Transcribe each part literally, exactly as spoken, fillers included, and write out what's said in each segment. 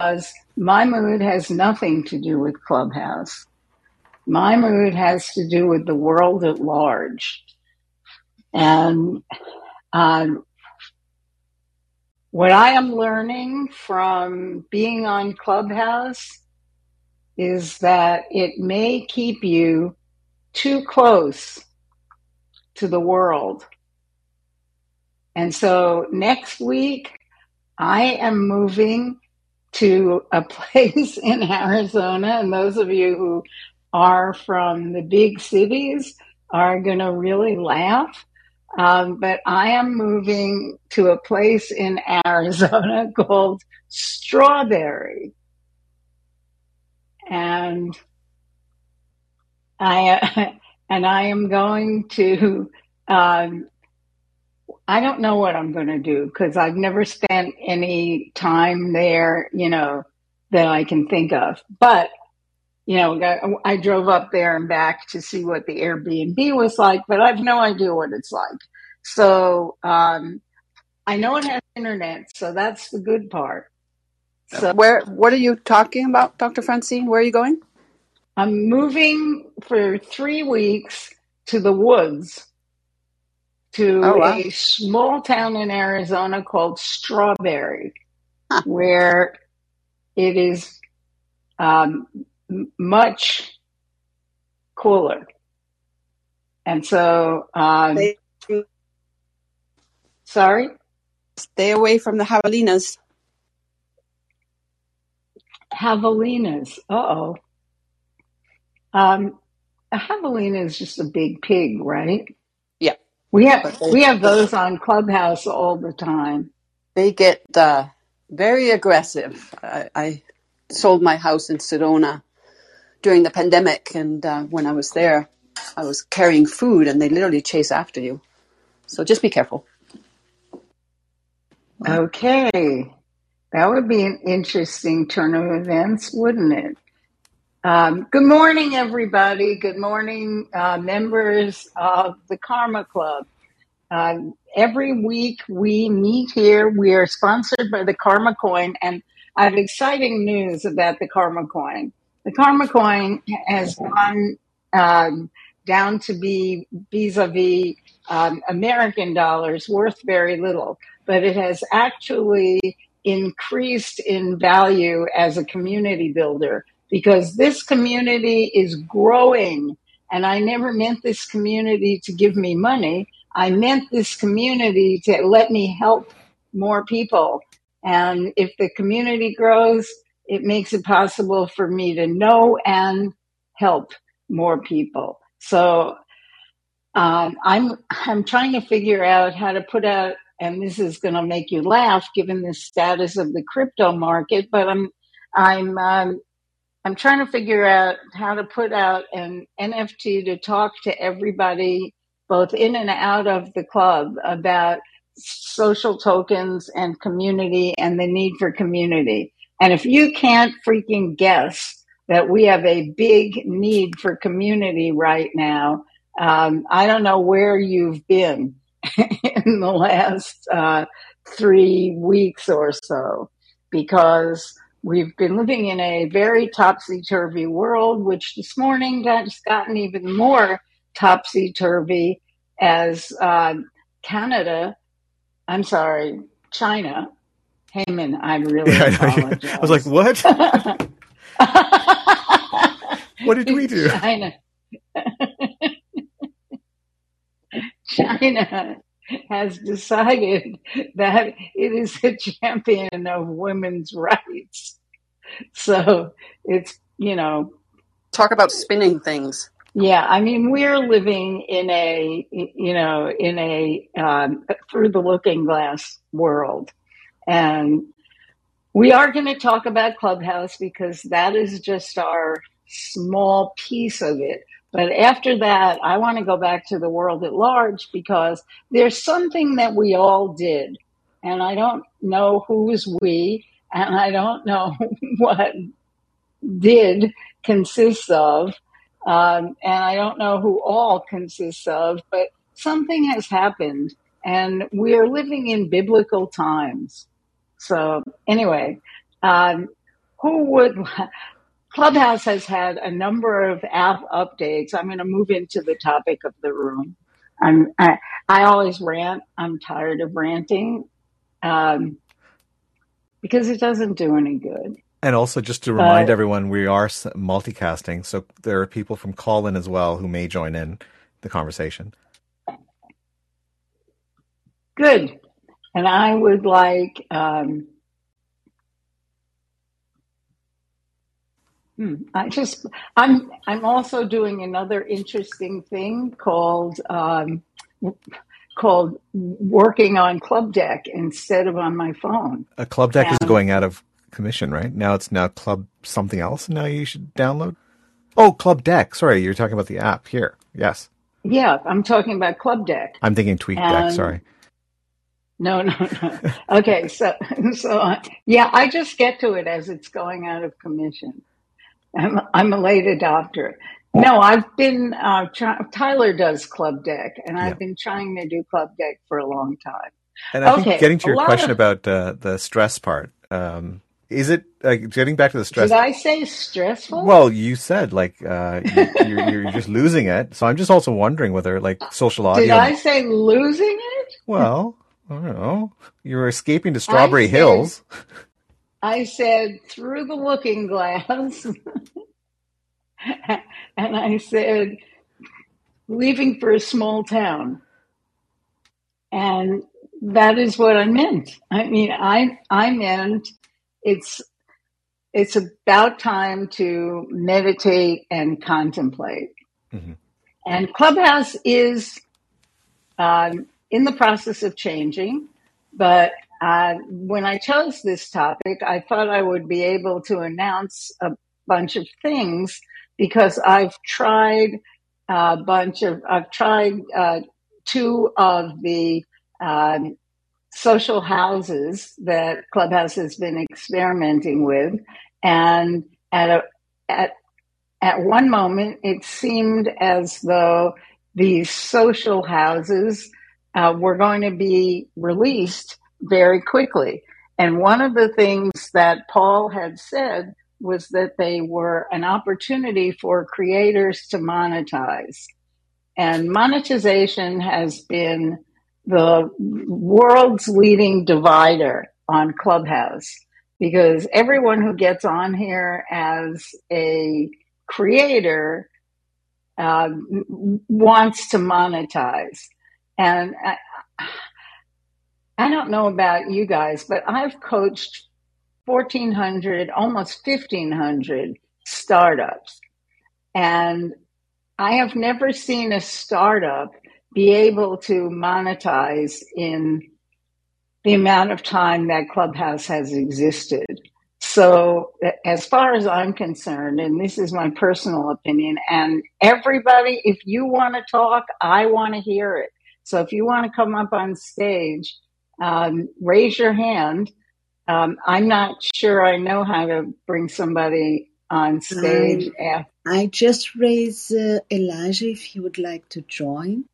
because my mood has nothing to do with Clubhouse. My mood has to do with the world at large. And uh, what I am learning from being on Clubhouse is that it may keep you too close to the world. And so next week, I am moving to a place in Arizona. And those of you who are from the big cities are going to really laugh. Um, but I am moving to a place in Arizona called Strawberry. And I, and I am going to, um, I don't know what I'm going to do because I've never spent any time there, you know, that I can think of. But, you know, I drove up there and back to see what the Airbnb was like, but I have no idea what it's like. So um, I know it has internet, so that's the good part. So where, what are you talking about, Doctor Francine? Where are you going? I'm moving for three weeks to the woods, to oh, wow. a small town in Arizona called Strawberry, huh. where it is um, much cooler. And so, um, Stay sorry? Stay away from the javelinas. Javelinas, uh-oh. Um, a javelina is just a big pig, right? Yeah. We have they, we have those on Clubhouse all the time. They get uh, very aggressive. I, I sold my house in Sedona during the pandemic, and uh, when I was there, I was carrying food, and they literally chase after you. So just be careful. Okay. That would be an interesting turn of events, wouldn't it? Um, good morning, everybody. Good morning, uh, members of the Karma Club. Uh, every week we meet here. We are sponsored by the Karma Coin, and I have exciting news about the Karma Coin. The Karma Coin has gone um, down to be vis-a-vis um, American dollars, worth very little, but it has actually increased in value as a community builder, because this community is growing. And I never meant this community to give me money. I meant this community to let me help more people. And if the community grows, it makes it possible for me to know and help more people. So um, I'm I'm trying to figure out how to put out, and this is going to make you laugh given the status of the crypto market, but I'm I'm um, I'm trying to figure out how to put out an N F T to talk to everybody, both in and out of the club, about social tokens and community and the need for community. And if you can't freaking guess that we have a big need for community right now, um, I don't know where you've been in the last uh, three weeks or so, because we've been living in a very topsy-turvy world, which this morning has gotten even more topsy-turvy as uh, Canada, I'm sorry, China. Heyman, I really yeah, apologize. I, I was like, what? What did we do? China. China has decided that it is a champion of women's rights. So it's, you know. Talk about spinning things. Yeah. I mean, we're living in a, you know, in a um, through the looking glass world. And we are going to talk about Clubhouse because that is just our small piece of it. But after that, I want to go back to the world at large because there's something that we all did. And I don't know who is we, and I don't know what did consists of, um, and I don't know who all consists of, but something has happened, and we are living in biblical times. So anyway, um, who would... Clubhouse has had a number of app updates. I'm going to move into the topic of the room. I'm, I, I always rant. I'm tired of ranting um, because it doesn't do any good. And also, just to remind but, everyone, we are multicasting. So there are people from Callin as well who may join in the conversation. Good. And I would like... Um, I just, I'm, I'm also doing another interesting thing called, um, called working on Club Deck instead of on my phone. A Club Deck and, is going out of commission, right? Now it's now Club something else. Now you should download. Oh, Club Deck. Sorry. You're talking about the app here. Yes. Yeah. I'm talking about Club Deck. I'm thinking Tweak and, Deck. Sorry. No, no, no. Okay. So, so yeah, I just get to it as it's going out of commission. I'm, I'm a late adopter. No, I've been, uh, try, Tyler does Club Deck, and I've yeah. been trying to do Club Deck for a long time. And I okay, think getting to your question of, about uh, the stress part, um, is it, uh, getting back to the stress. Did I say stressful? Well, you said, like, uh, you, you're, you're just losing it. So I'm just also wondering whether, like, social audio. Did I say losing it? Well, I don't know. You were escaping to Strawberry I Hills. Said, I said, through the looking glass, and I said, leaving for a small town. And that is what I meant. I mean, I I meant it's it's about time to meditate and contemplate. Mm-hmm. And Clubhouse is um, in the process of changing, but... Uh, when I chose this topic, I thought I would be able to announce a bunch of things because I've tried a bunch of, I've tried uh, two of the uh, social houses that Clubhouse has been experimenting with. And at a, at, at one moment, it seemed as though these social houses uh, were going to be released very quickly. And one of the things that Paul had said was that they were an opportunity for creators to monetize. And monetization has been the world's leading divider on Clubhouse because everyone who gets on here as a creator uh, wants to monetize. And I, I don't know about you guys, but I've coached fourteen hundred, almost fifteen hundred startups. And I have never seen a startup be able to monetize in the amount of time that Clubhouse has existed. So as far as I'm concerned, and this is my personal opinion, and everybody, if you want to talk, I want to hear it. So if you want to come up on stage, Um, raise your hand. Um, I'm not sure I know how to bring somebody on stage. Um, after. I just raised uh, Elijah if he would like to join.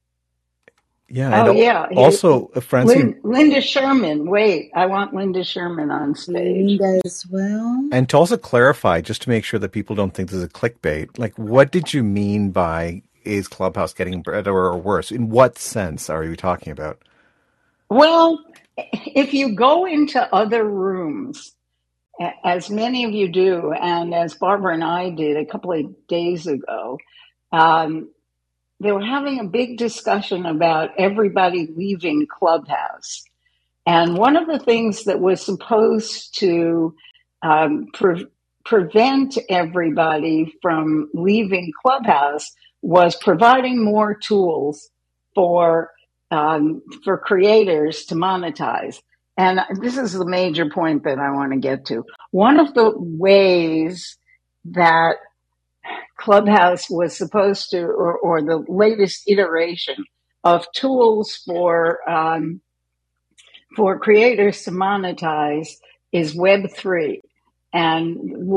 Yeah. Oh, yeah. Also, he, Francine. Lin, Linda Sherman. Wait, I want Linda Sherman on stage. Linda as well. And to also clarify, just to make sure that people don't think this is a clickbait, like, what did you mean by is Clubhouse getting better or worse? In what sense are you talking about? Well, if you go into other rooms, as many of you do, and as Barbara and I did a couple of days ago, um, they were having a big discussion about everybody leaving Clubhouse. And one of the things that was supposed to um, pre- prevent everybody from leaving Clubhouse was providing more tools for Um, for creators to monetize. And this is the major point that I want to get to. One of the ways that Clubhouse was supposed to, or, or the latest iteration of tools for um, for creators to monetize is Web three. And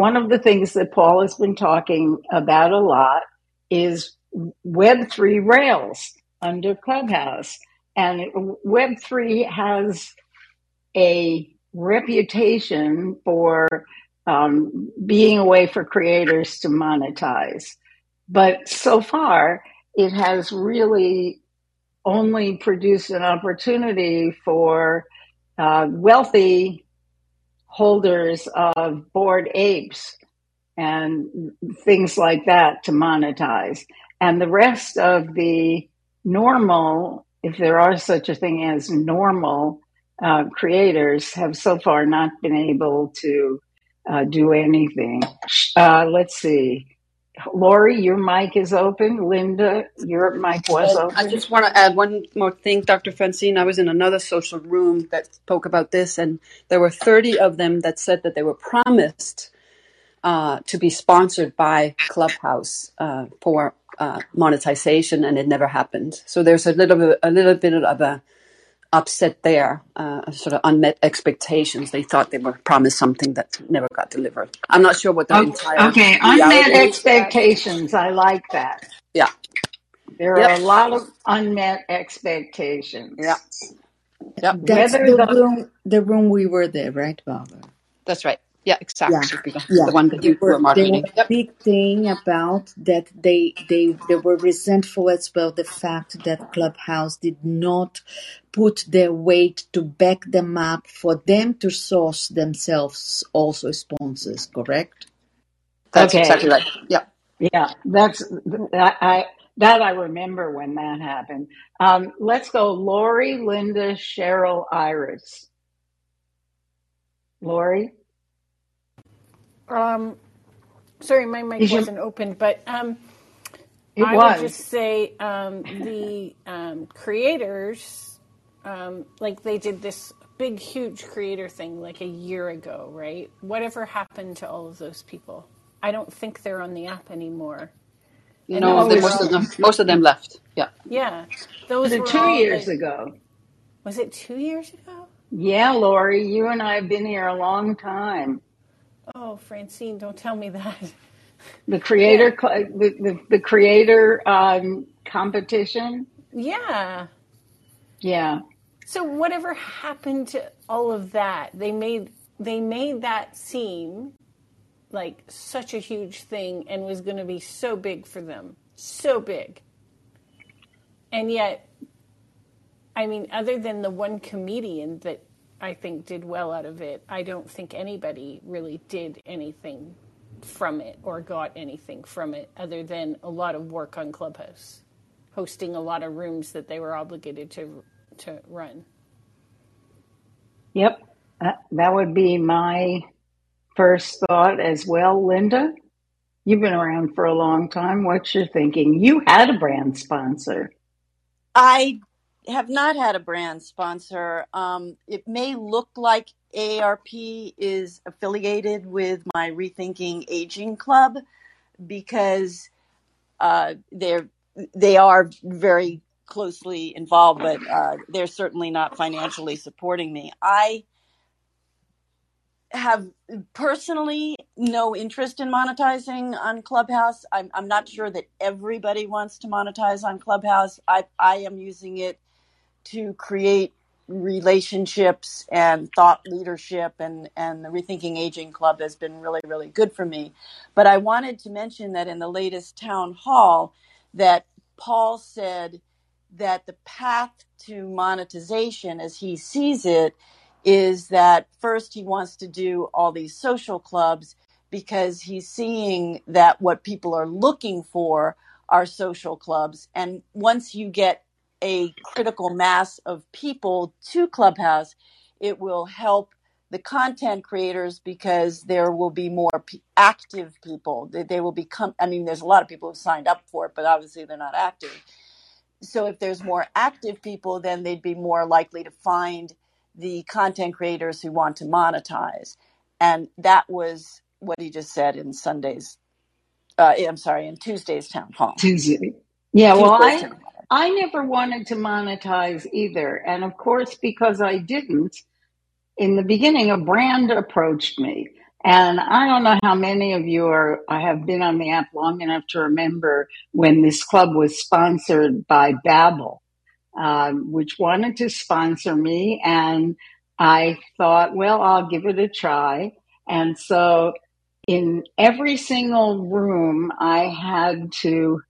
one of the things that Paul has been talking about a lot is Web three Rails under Clubhouse. And Web three has a reputation for um, being a way for creators to monetize. But so far, it has really only produced an opportunity for uh, wealthy holders of Bored Apes and things like that to monetize. And the rest of the normal, if there are such a thing as normal uh, creators, have so far not been able to uh, do anything. Uh, let's see. Lori, your mic is open. Linda, your mic was open. I just want to add one more thing, Doctor Francine. I was in another social room that spoke about this, and there were thirty of them that said that they were promised uh, to be sponsored by Clubhouse uh, for uh, monetization, and it never happened. So there's a little bit, a little bit of a upset there, uh, sort of unmet expectations. They thought they were promised something that never got delivered. I'm not sure what the okay, entire okay unmet expectations. I like that. Yeah, there yep. are a lot of unmet expectations. Yeah, yep. That's the, the room. The room we were there, right, Barbara? That's right. Yeah, exactly. Yeah. Yeah. The one that you were, were marketing. The yep. big thing about that they they they were resentful as well. The fact that Clubhouse did not put their weight to back them up for them to source themselves also sponsors. Correct. That's okay. Exactly right. Yeah. Yeah. That's I, I that I remember when that happened. Um, let's go, Lori, Linda, Cheryl, Iris. Lori. Um, sorry, my mic wasn't open, but um, I would just say um, the um, creators, um, like they did this big, huge creator thing like a year ago, right? Whatever happened to all of those people? I don't think they're on the app anymore. You know, most of them, most of them left. Yeah. Yeah. Those were two years ago. Was it two years ago? Yeah, Lori, you and I have been here a long time. Oh, Francine, don't tell me that. The creator, yeah. the, the, the creator um, competition? Yeah. Yeah. So whatever happened to all of that? They made they made that seem like such a huge thing and was going to be so big for them. So big. And yet, I mean, other than the one comedian that I think did well out of it, I don't think anybody really did anything from it or got anything from it other than a lot of work on Clubhouse, hosting a lot of rooms that they were obligated to to run. Yep. Uh, that would be my first thought as well. Linda, you've been around for a long time. What's your thinking? You had a brand sponsor. I have not had a brand sponsor. Um, it may look like A A R P is affiliated with my Rethinking Aging Club because uh, they're, they are very closely involved, but uh, they're certainly not financially supporting me. I have personally no interest in monetizing on Clubhouse. I'm, I'm not sure that everybody wants to monetize on Clubhouse. I, I am using it to create relationships and thought leadership, and, and the Rethinking Aging Club has been really, really good for me. But I wanted to mention that in the latest town hall that Paul said that the path to monetization as he sees it is that first he wants to do all these social clubs because he's seeing that what people are looking for are social clubs. And once you get a critical mass of people to Clubhouse, it will help the content creators because there will be more p- active people. They, they will become, I mean, there's a lot of people who signed up for it, but obviously they're not active. So if there's more active people, then they'd be more likely to find the content creators who want to monetize. And that was what he just said in Sunday's, uh, I'm sorry, in Tuesday's town hall. Tuesday. Yeah, Tuesday's well, I... I never wanted to monetize either. And of course, because I didn't, in the beginning, a brand approached me. And I don't know how many of you are, I have been on the app long enough to remember when this club was sponsored by Babbel, um, which wanted to sponsor me. And I thought, well, I'll give it a try. And so in every single room, I had to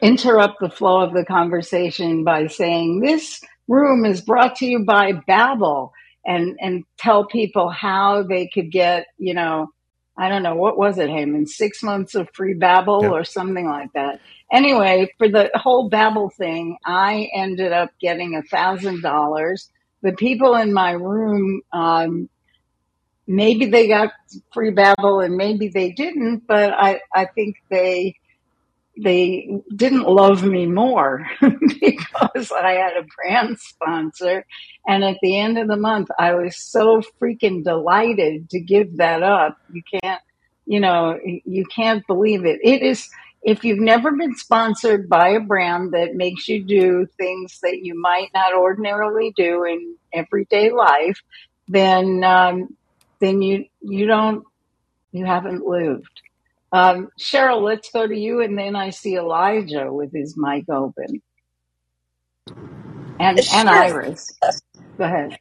interrupt the flow of the conversation by saying, this room is brought to you by Babbel, and, and tell people how they could get, you know, I don't know, what was it, Heyman? Six months of free Babbel, yeah, or something like that. Anyway, for the whole Babbel thing, I ended up getting a thousand dollars. The people in my room, um, maybe they got free Babbel and maybe they didn't, but I, I think they, they didn't love me more because I had a brand sponsor. And at the end of the month, I was so freaking delighted to give that up. You can't, you know, you can't believe it. It is, if you've never been sponsored by a brand that makes you do things that you might not ordinarily do in everyday life, then, um, then you, you don't, you haven't lived. Um, Cheryl, let's go to you, and then I see Elijah with his mic open, and sure. and Iris. Go ahead.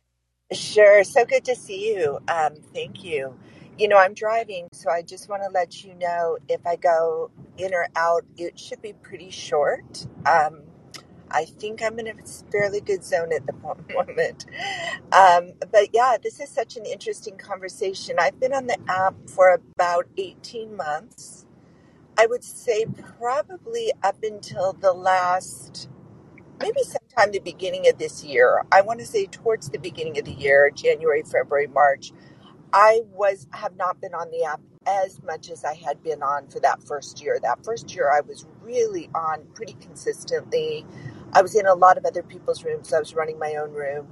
Sure. So good to see you. Um, thank you. You know, I'm driving, so I just want to let you know if I go in or out, it should be pretty short. Um, I think I'm in a fairly good zone at the moment. Um, but yeah, this is such an interesting conversation. I've been on the app for about eighteen months. I would say probably up until the last, maybe sometime the beginning of this year. I want to say towards the beginning of the year, January, February, March, I was have not been on the app as much as I had been on for that first year. That first year I was really on pretty consistently. I was in a lot of other people's rooms. I was running my own room.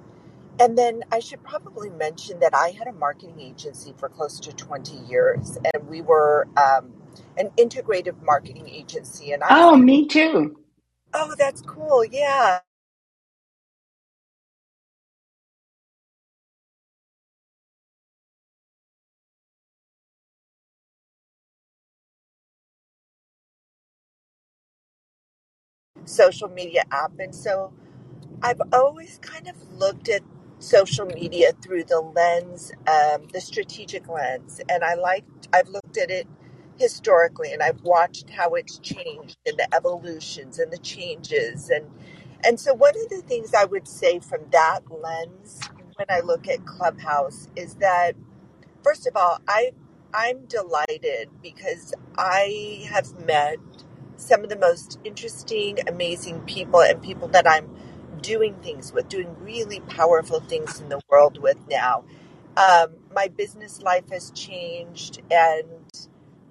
And then I should probably mention that I had a marketing agency for close to twenty years. And we were um, an integrative marketing agency. And I Oh, was, me too. Oh, that's cool. Yeah. Social media app. And so I've always kind of looked at social media through the lens, um, the strategic lens. And I liked, I've looked at it historically, and I've watched how it's changed and the evolutions and the changes. And, and so one of the things I would say from that lens, when I look at Clubhouse, is that, first of all, I, I'm delighted because I have met some of the most interesting, amazing people, and people that I'm doing things with, doing really powerful things in the world with now. Um, my business life has changed, and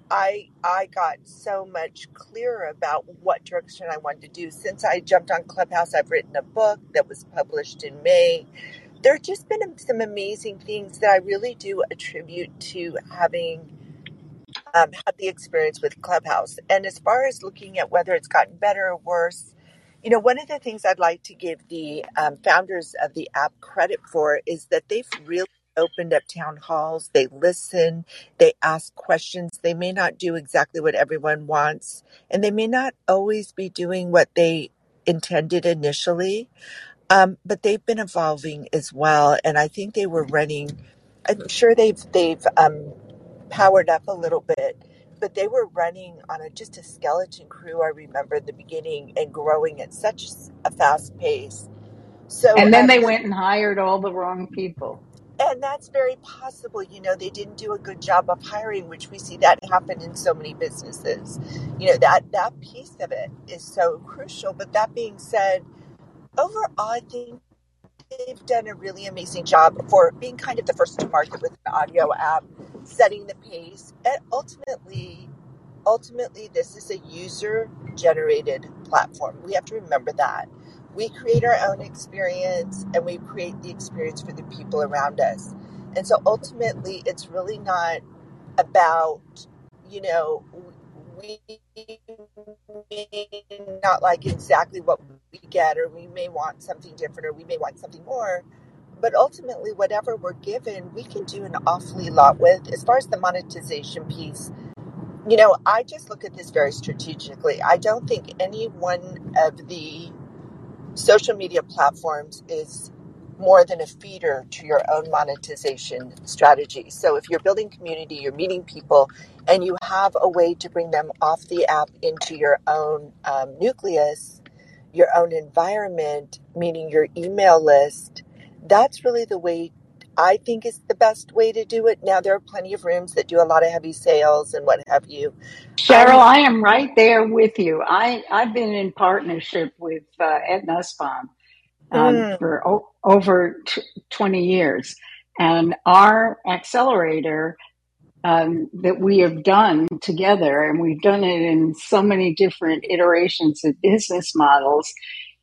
I I got so much clearer about what direction I wanted to do. Since I jumped on Clubhouse, I've written a book that was published in May. There have just been some amazing things that I really do attribute to having Um, had the experience with Clubhouse. And as far as looking at whether it's gotten better or worse, you know, one of the things I'd like to give the um, founders of the app credit for is that they've really opened up town halls. They listen, they ask questions. They may not do exactly what everyone wants, and they may not always be doing what they intended initially, um, but they've been evolving as well. And I think they were running, I'm sure they've, they've, um, powered up a little bit, but they were running on a, just a skeleton crew, I remember, in the beginning, and growing at such a fast pace. So, and then um, they went and hired all the wrong people. And that's very possible. You know, they didn't do a good job of hiring, which we see that happen in so many businesses. You know, that, that piece of it is so crucial. But that being said, overall, I think they've done a really amazing job for being kind of the first to market with an audio app, setting the pace, and ultimately, ultimately, this is a user-generated platform. We have to remember that. We create our own experience, and we create the experience for the people around us. And so ultimately, it's really not about, you know, we may not like exactly what we get, or we may want something different, or we may want something more. But ultimately, whatever we're given, we can do an awfully lot with. As far as the monetization piece, you know, I just look at this very strategically. I don't think any one of the social media platforms is more than a feeder to your own monetization strategy. So if you're building community, you're meeting people, and you have a way to bring them off the app into your own um, nucleus, your own environment, meaning your email list, that's really the way I think is the best way to do it. Now, there are plenty of rooms that do a lot of heavy sales and what have you. Cheryl, um, I am right there with you. I, I've been in partnership with uh, Ed Nussbaum um, mm. for o- over t- twenty years. And our accelerator um, that we have done together, and we've done it in so many different iterations of business models,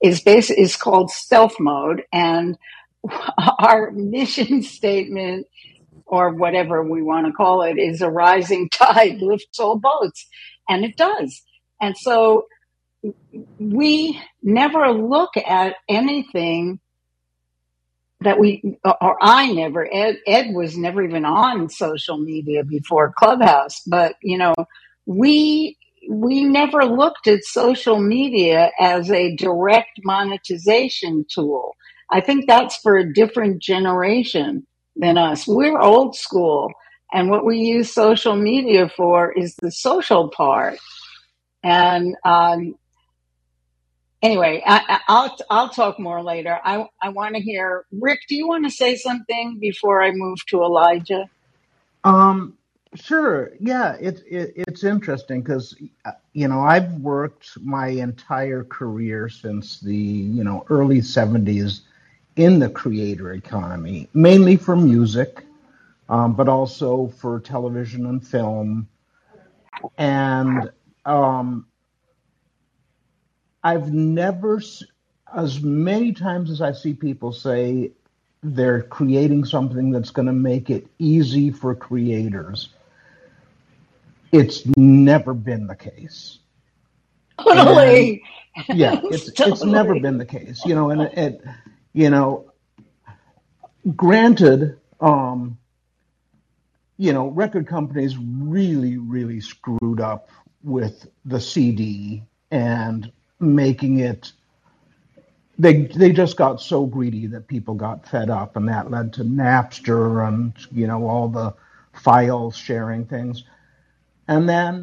is, bas- is called Stealth Mode. And our mission statement, or whatever we want to call it, is a rising tide lifts all boats. And it does. And so we never look at anything that we, or I never, Ed, Ed was never even on social media before Clubhouse, but you know, we, we never looked at social media as a direct monetization tool. I think that's for a different generation than us. We're old school. And what we use social media for is the social part. And um, anyway, I, I'll I'll talk more later. I, I want to hear, Rick, do you want to say something before I move to Elijah? Um, sure. Yeah, it, it, it's interesting because, you know, I've worked my entire career since the, you know, early seventies in the creator economy, mainly for music, um, but also for television and film. And um, I've never, as many times as I see people say they're creating something that's going to make it easy for creators, it's never been the case. Totally. And, yeah, it's, totally. It's never been the case. You know, and it, it You know, granted, um, you know, record companies really, really screwed up with the C D and making it, they they just got so greedy that people got fed up, and that led to Napster and, you know, all the file sharing things. And then,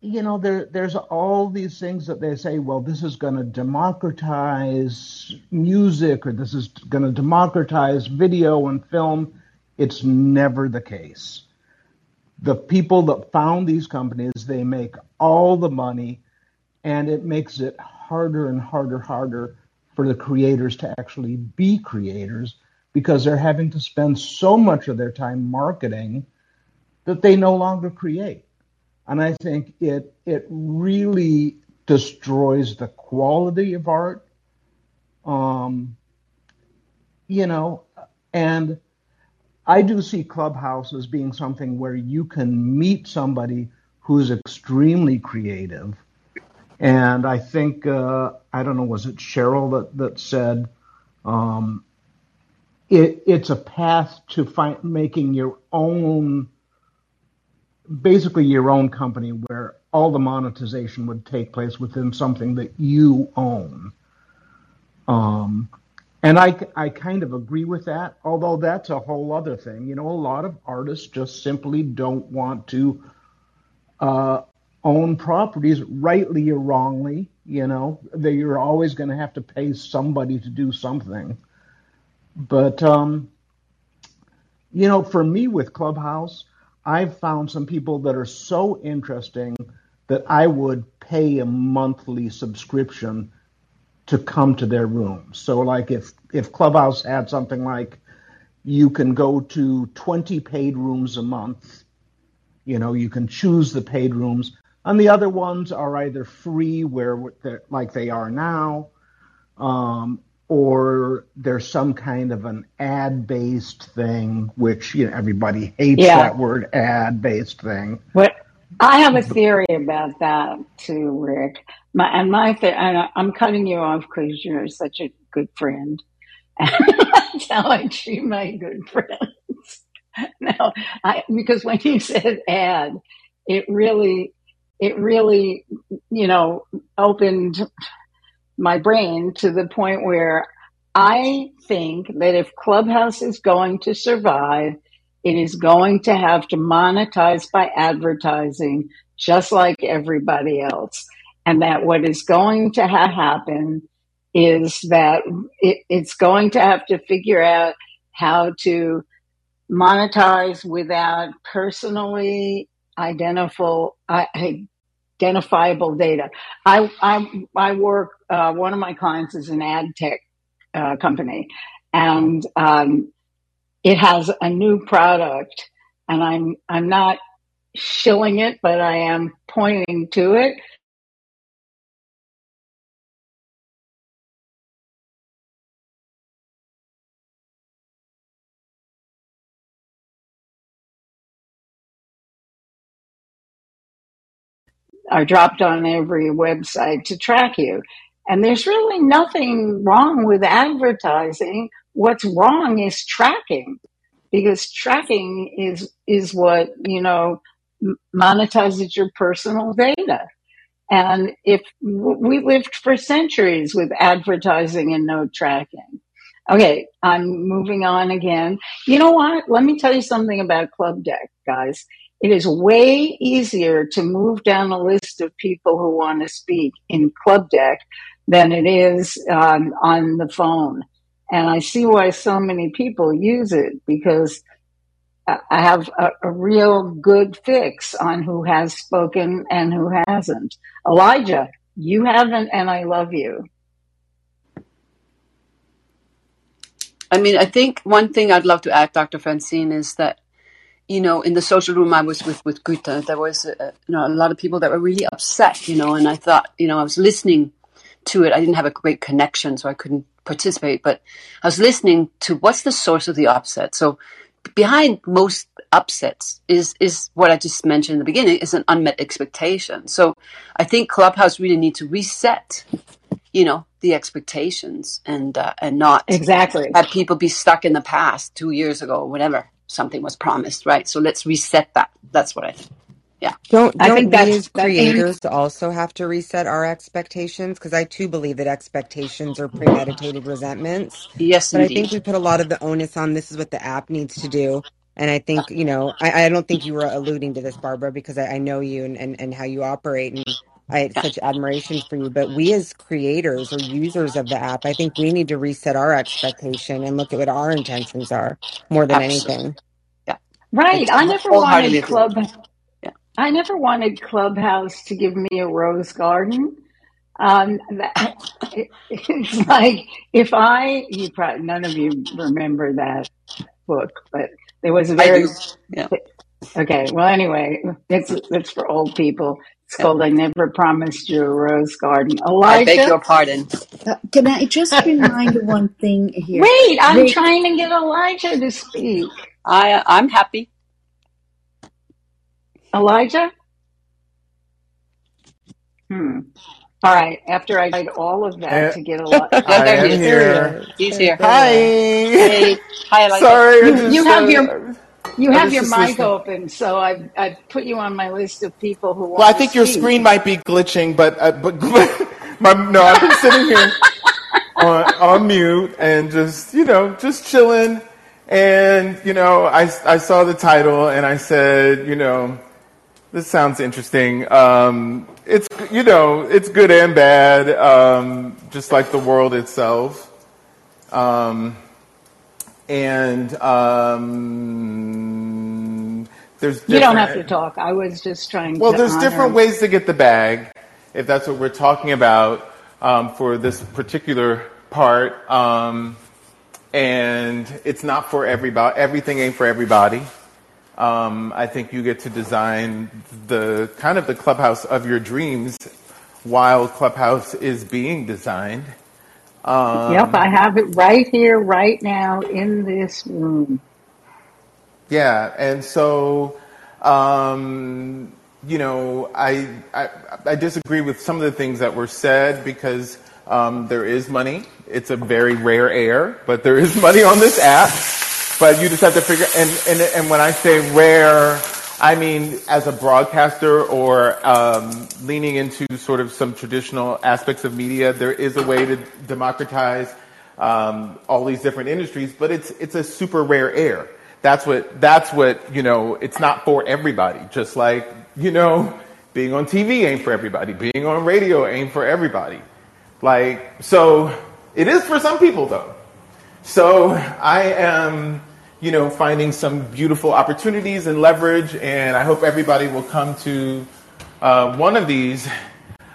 you know, there, there's all these things that they say, well, this is going to democratize music, or this is going to democratize video and film. It's never the case. The people that found these companies, they make all the money, and it makes it harder and harder, harder for the creators to actually be creators, because they're having to spend so much of their time marketing that they no longer create. And I think it it really destroys the quality of art, um, you know, and I do see Clubhouse as being something where you can meet somebody who's extremely creative. And I think, uh, I don't know, was it Cheryl that, that said, um, it, it's a path to find, making your own, basically your own company, where all the monetization would take place within something that you own. Um, and I, I kind of agree with that, although that's a whole other thing. You know, a lot of artists just simply don't want to uh, own properties, rightly or wrongly. You know, that you're always going to have to pay somebody to do something. But, um, you know, for me with Clubhouse, I've found some people that are so interesting that I would pay a monthly subscription to come to their room. So like if, if Clubhouse had something like you can go to twenty paid rooms a month, you know, you can choose the paid rooms, and the other ones are either free where like they are now, um, or there's some kind of an ad-based thing, which, you know, everybody hates yeah. that word, ad-based thing. But I have a theory about that too, Rick. My, and my th- and I'm cutting you off because you're such a good friend. And that's how I treat my good friends. No, I, because when you said ad, it really, it really, you know, opened my brain to the point where I think that if Clubhouse is going to survive, it is going to have to monetize by advertising, just like everybody else. And that what is going to ha- happen is that it, it's going to have to figure out how to monetize without personally identifiable, uh, identifiable data. I, I, I work, uh, one of my clients is an ad tech uh, company, and um, it has a new product, and I'm, I'm not shilling it, but I am pointing to it. Are dropped on every website to track you. And there's really nothing wrong with advertising. What's wrong is tracking, because tracking is, is what, you know, monetizes your personal data. And if we lived for centuries with advertising and no tracking. Okay. I'm moving on again. You know what? Let me tell you something about Club Deck, guys. It is way easier to move down a list of people who want to speak in Club Deck than it is um, on the phone. And I see why so many people use it, because I have a, a real good fix on who has spoken and who hasn't. Elijah, you haven't, and I love you. I mean, I think one thing I'd love to add, Doctor Francine, is that, you know, in the social room I was with, with Guta, there was uh, you know, a lot of people that were really upset, you know, and I thought, you know, I was listening to it. I didn't have a great connection, so I couldn't participate, but I was listening to what's the source of the upset. So behind most upsets is, is what I just mentioned in the beginning, is an unmet expectation. So I think Clubhouse really needs to reset, you know, the expectations and uh, and not exactly have people be stuck in the past two years ago or whatever. Something was promised, right? So let's reset that. That's what I think. Yeah. Don't, don't I think we as creators that also have to reset our expectations? Because I too believe that expectations are premeditated resentments. Yes, But indeed. I think we put a lot of the onus on this is what the app needs to do. And I think, you know, I, I don't think you were alluding to this, Barbara, because I, I know you and, and, and how you operate. And I have yeah. such admiration for you. But we as creators or users of the app, I think we need to reset our expectation and look at what our intentions are more than Absolutely. anything. Yeah. Right. I never wanted Club yeah. I never wanted Clubhouse to give me a rose garden. Um, that, it, it's like if I you probably none of you remember that book, but there was a very yeah. Okay, well anyway, it's it's for old people. It's called I Never Promised You a Rose Garden. Elijah? I beg your pardon. Uh, can I just remind you one thing here? Wait, I'm Rick. trying to get Elijah to speak. I, I'm happy. Elijah? Hmm. All right, after I did all of that I, to get Elijah. I there am he here. He's here. Hi. Hey. Hi, Elijah. Sorry. You, you have your... You have your mic open, so I've, I've put you on my list of people who want to Well, I think to your speak. Screen might be glitching, but, uh, but my, no, I've been sitting here on, on mute and just, you know, just chilling. And, you know, I, I saw the title and I said, you know, this sounds interesting. Um, it's, you know, it's good and bad, um, just like the world itself. Um And um, there's different, you don't have to talk. I was just trying. Well, to there's honor. different ways to get the bag, if that's what we're talking about um, for this particular part. Um, and it's not for everybody. Everything ain't for everybody. Um, I think you get to design the kind of the Clubhouse of your dreams while Clubhouse is being designed. Um, yep, I have it right here, right now, in this room. Yeah, and so, um, you know, I, I I disagree with some of the things that were said, because um, there is money. It's a very rare air, but there is money on this app. But you just have to figure, and, and, and when I say rare, I mean as a broadcaster or um, leaning into sort of some traditional aspects of media, there is a way to democratize um, all these different industries, but it's it's a super rare air. That's what that's what you know. It's not for everybody. Just like you know, being on T V ain't for everybody. Being on radio ain't for everybody. Like so, it is for some people though. So I am, you know, finding some beautiful opportunities and leverage, and I hope everybody will come to uh, one of these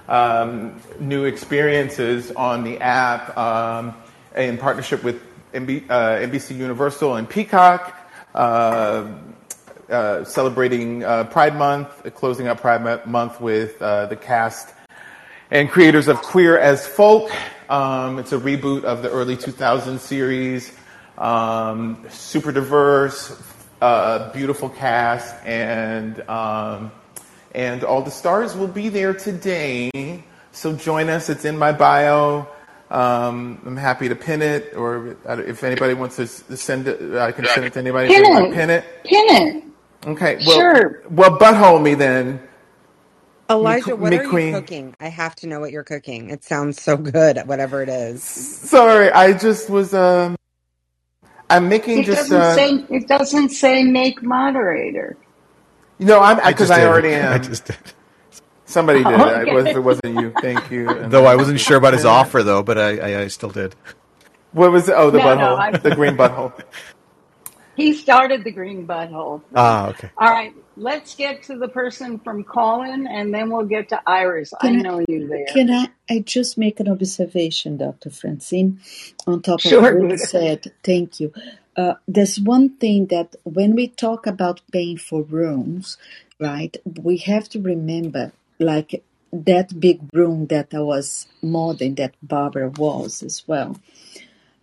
um, new experiences on the app um, in partnership with N B C Universal and Peacock, uh, uh, celebrating uh, Pride Month, uh, closing out Pride Month with uh, the cast and creators of Queer as Folk. Um, it's a reboot of the early two thousands series. Um, super diverse, uh, beautiful cast, and um, and all the stars will be there today. So join us. It's in my bio. Um, I'm happy to pin it, or if anybody wants to send it, I can send it to anybody. Pin it. Pin it. Pin it. Okay. Well, sure. Well, butthole me then. Elijah, what are you cooking? I have to know what you're cooking. It sounds so good, whatever it is. Sorry, I just was. Um, I'm making it just. Doesn't uh, say, it doesn't say make moderator. You know, I'm because I, I already am. I just did. Somebody did. Oh, okay. I was, it wasn't you. Thank you. And though I wasn't sure about his offer, though, but I, I, I still did. What was it? Oh, the no, butthole. No, I, the green butthole. He started the green butthole. Ah, okay. All right. Let's get to the person from Callin, and then we'll get to Iris. Can I know I, you there. Can I, I just make an observation, Doctor Francine, on top sure. of what you said? Thank you. Uh, there's one thing that when we talk about paying for rooms, right, we have to remember, like that big room that I was modeling, that Barbara was as well.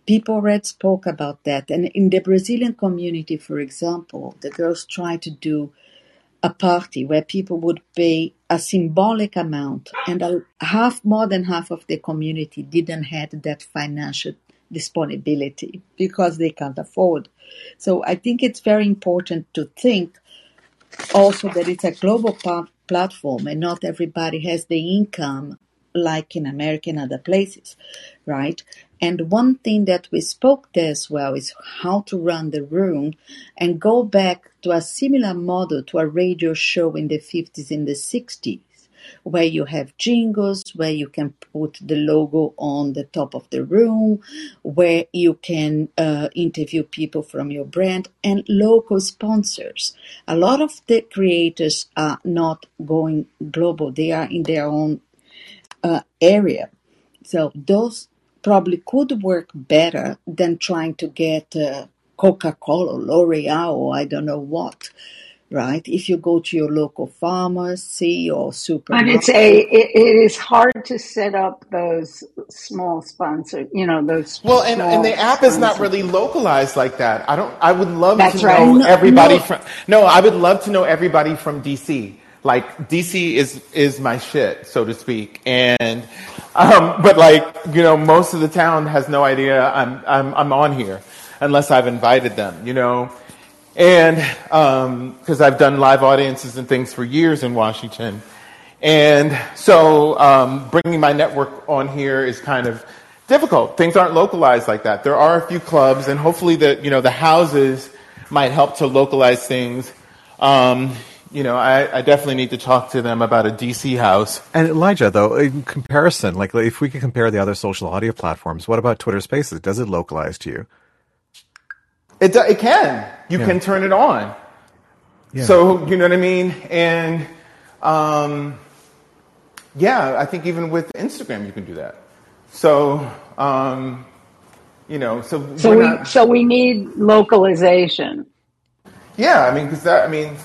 People already spoke about that. And in the Brazilian community, for example, the girls try to do a party where people would pay a symbolic amount, and a, half, more than half of the community didn't have that financial disponibility because they can't afford. So I think it's very important to think also that it's a global part, platform, and not everybody has the income like in America and other places, right? And one thing that we spoke there as well is how to run the room and go back to a similar model to a radio show in the fifties and the sixties, where you have jingles, where you can put the logo on the top of the room, where you can uh, interview people from your brand and local sponsors. A lot of the creators are not going global. They are in their own uh, area. So those probably could work better than trying to get uh, Coca-Cola, L'Oreal, or I don't know what. Right. If you go to your local pharmacy or supermarket, but it's a it, it is hard to set up those small sponsors. You know those. Well, and, and the app sponsors. Is not really localized like that. I don't. I would love That's to right. know no, everybody no. from. No, I would love to know everybody from D C. Like D C is is my shit, so to speak. And um, but like you know, most of the town has no idea I'm I'm I'm on here unless I've invited them. You know. And because um, I've done live audiences and things for years in Washington. And so um, bringing my network on here is kind of difficult. Things aren't localized like that. There are a few clubs, and hopefully the, you know, the houses might help to localize things. Um, you know, I, I definitely need to talk to them about a D C house. And Elijah, though, in comparison, like if we could compare the other social audio platforms, what about Twitter Spaces? Does it localize to you? It it can. You yeah. can turn it on. Yeah. So, you know what I mean? And, um, yeah, I think even with Instagram you can do that. So, um, you know, so... So we not, so we need localization. Yeah, I mean, because that, I mean,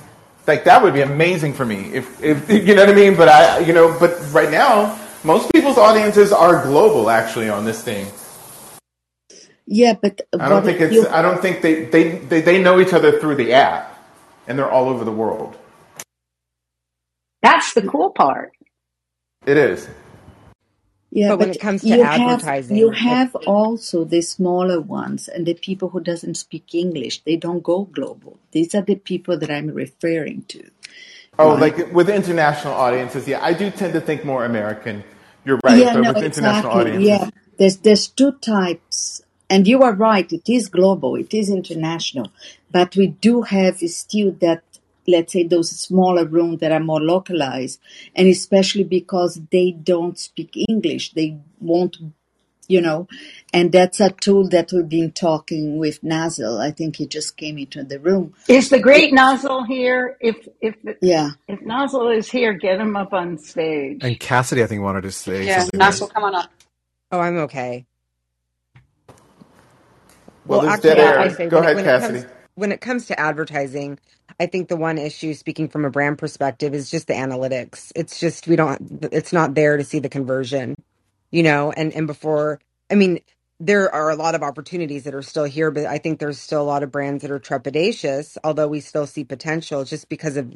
like, that would be amazing for me. If, if you know what I mean? But I, you know, but right now, most people's audiences are global, actually, on this thing. Yeah, but I don't think it's. You, I don't think they, they, they, they know each other through the app, and they're all over the world. That's the cool part. It is. Yeah, but when but it comes to you advertising, have, you have also the smaller ones and the people who doesn't speak English. They don't go global. These are the people that I'm referring to. Oh, right? Like with international audiences, yeah, I do tend to think more American. You're right, yeah, but no, with international exactly. audiences, yeah, there's there's two types And you are right, it is global, it is international, but we do have still that, let's say, those smaller rooms that are more localized, and especially because they don't speak English, they won't, you know, and that's a tool that we've been talking with Nassil. I think he just came into the room. Is the great Nassil here? If if yeah, if Nassil is here, get him up on stage. And Cassidy, I think, wanted to say yeah, something. Yeah, Nassil, come on up. Oh, I'm okay. Well, well actually, yeah, I think go when, ahead, when Cassidy. It comes, when it comes to advertising, I think the one issue, speaking from a brand perspective, is just the analytics. It's just we don't. It's not there to see the conversion, you know. And and before, I mean, there are a lot of opportunities that are still here, but I think there's still a lot of brands that are trepidatious, although we still see potential just because of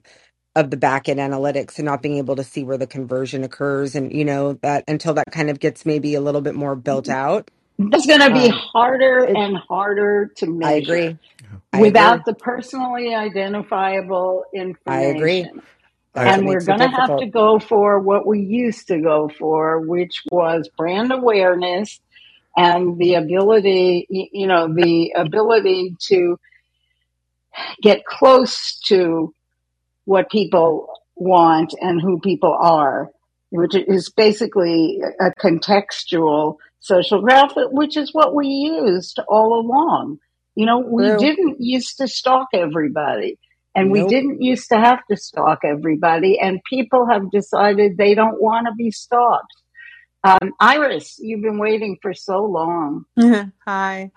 of the back end analytics and not being able to see where the conversion occurs, and you know that until that kind of gets maybe a little bit more built out. It's going to be um, harder and harder to measure. I agree. Yeah. Without I agree. the personally identifiable information. I agree. That and we're going to have to go for what we used to go for, which was brand awareness and the ability, you know, the ability to get close to what people want and who people are, which is basically a contextual social graph, which is what we used all along. You know, we True. didn't used to stalk everybody, and nope. we didn't used to have to stalk everybody, and people have decided they don't want to be stalked. Um, Iris, you've been waiting for so long. Hi,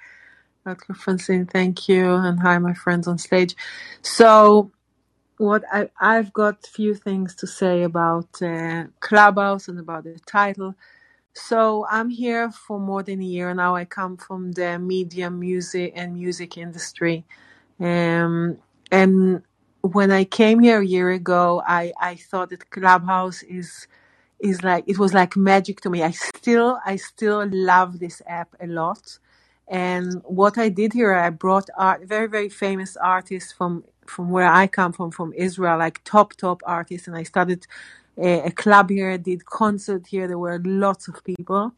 Doctor Francine, thank you, and hi, my friends on stage. So what I, I've got few things to say about uh, Clubhouse and about the title. So I'm here for more than a year now. I come from the media, music, and music industry. Um, and when I came here a year ago, I, I thought that Clubhouse is is like, it was like magic to me. I still I still love this app a lot. And what I did here, I brought art, very, very famous artists from, from where I come from, from Israel, like top, top artists. And I started a club here, did concert here. There were lots of people.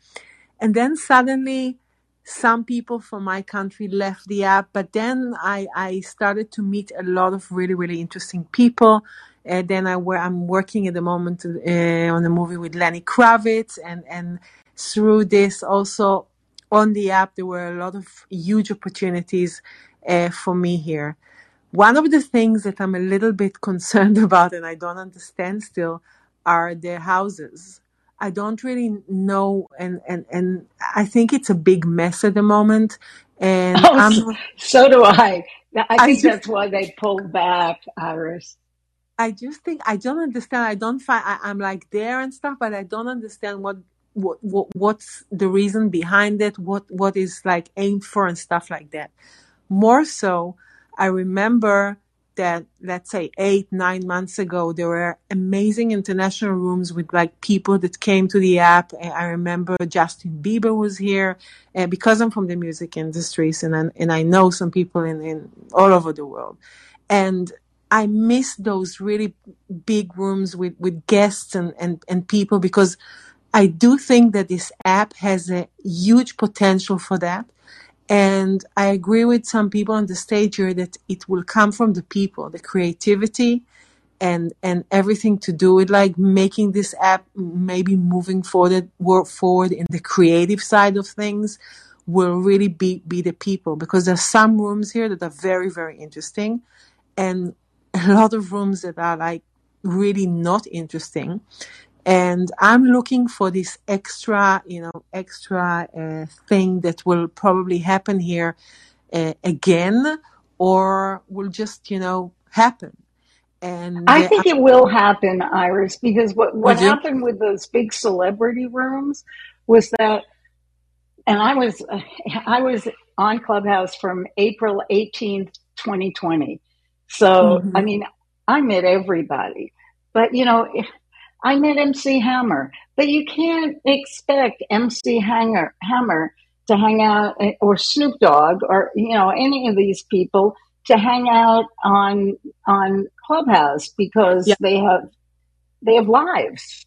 And then suddenly some people from my country left the app. But then I, I started to meet a lot of really, really interesting people. And then I were, I'm working at the moment uh, on a movie with Lenny Kravitz. And, and through this also on the app, there were a lot of huge opportunities uh, for me here. One of the things that I'm a little bit concerned about and I don't understand still are the houses. I don't really know, and, and, and I think it's a big mess at the moment. And oh, I'm, so do I. I, I think just, that's why they pulled back, Iris. I just think I don't understand. I don't find I, I'm like there and stuff, but I don't understand what, what what what's the reason behind it. What what is like aimed for and stuff like that. More so, I remember that, let's say, eight, nine months ago, there were amazing international rooms with, like, people that came to the app. I remember Justin Bieber was here, uh, because I'm from the music industries, and I, and I know some people in, in all over the world. And I miss those really big rooms with, with guests and, and, and people, because I do think that this app has a huge potential for that. And I agree with some people on the stage here that it will come from the people, the creativity and and everything to do with like making this app maybe moving forward, work forward in the creative side of things will really be, be the people, because there's some rooms here that are very, very interesting and a lot of rooms that are like really not interesting. And I'm looking for this extra, you know, extra uh, thing that will probably happen here uh, again, or will just, you know, happen. And I think I- it will happen, Iris, because what, what happened with those big celebrity rooms was that, and I was I was on Clubhouse from April eighteenth, twenty twenty. So mm-hmm. I mean, I met everybody, but you know. If, I met M C Hammer, but you can't expect M C Hanger, Hammer to hang out, or Snoop Dogg, or you know any of these people to hang out on on Clubhouse because yeah. they have they have lives.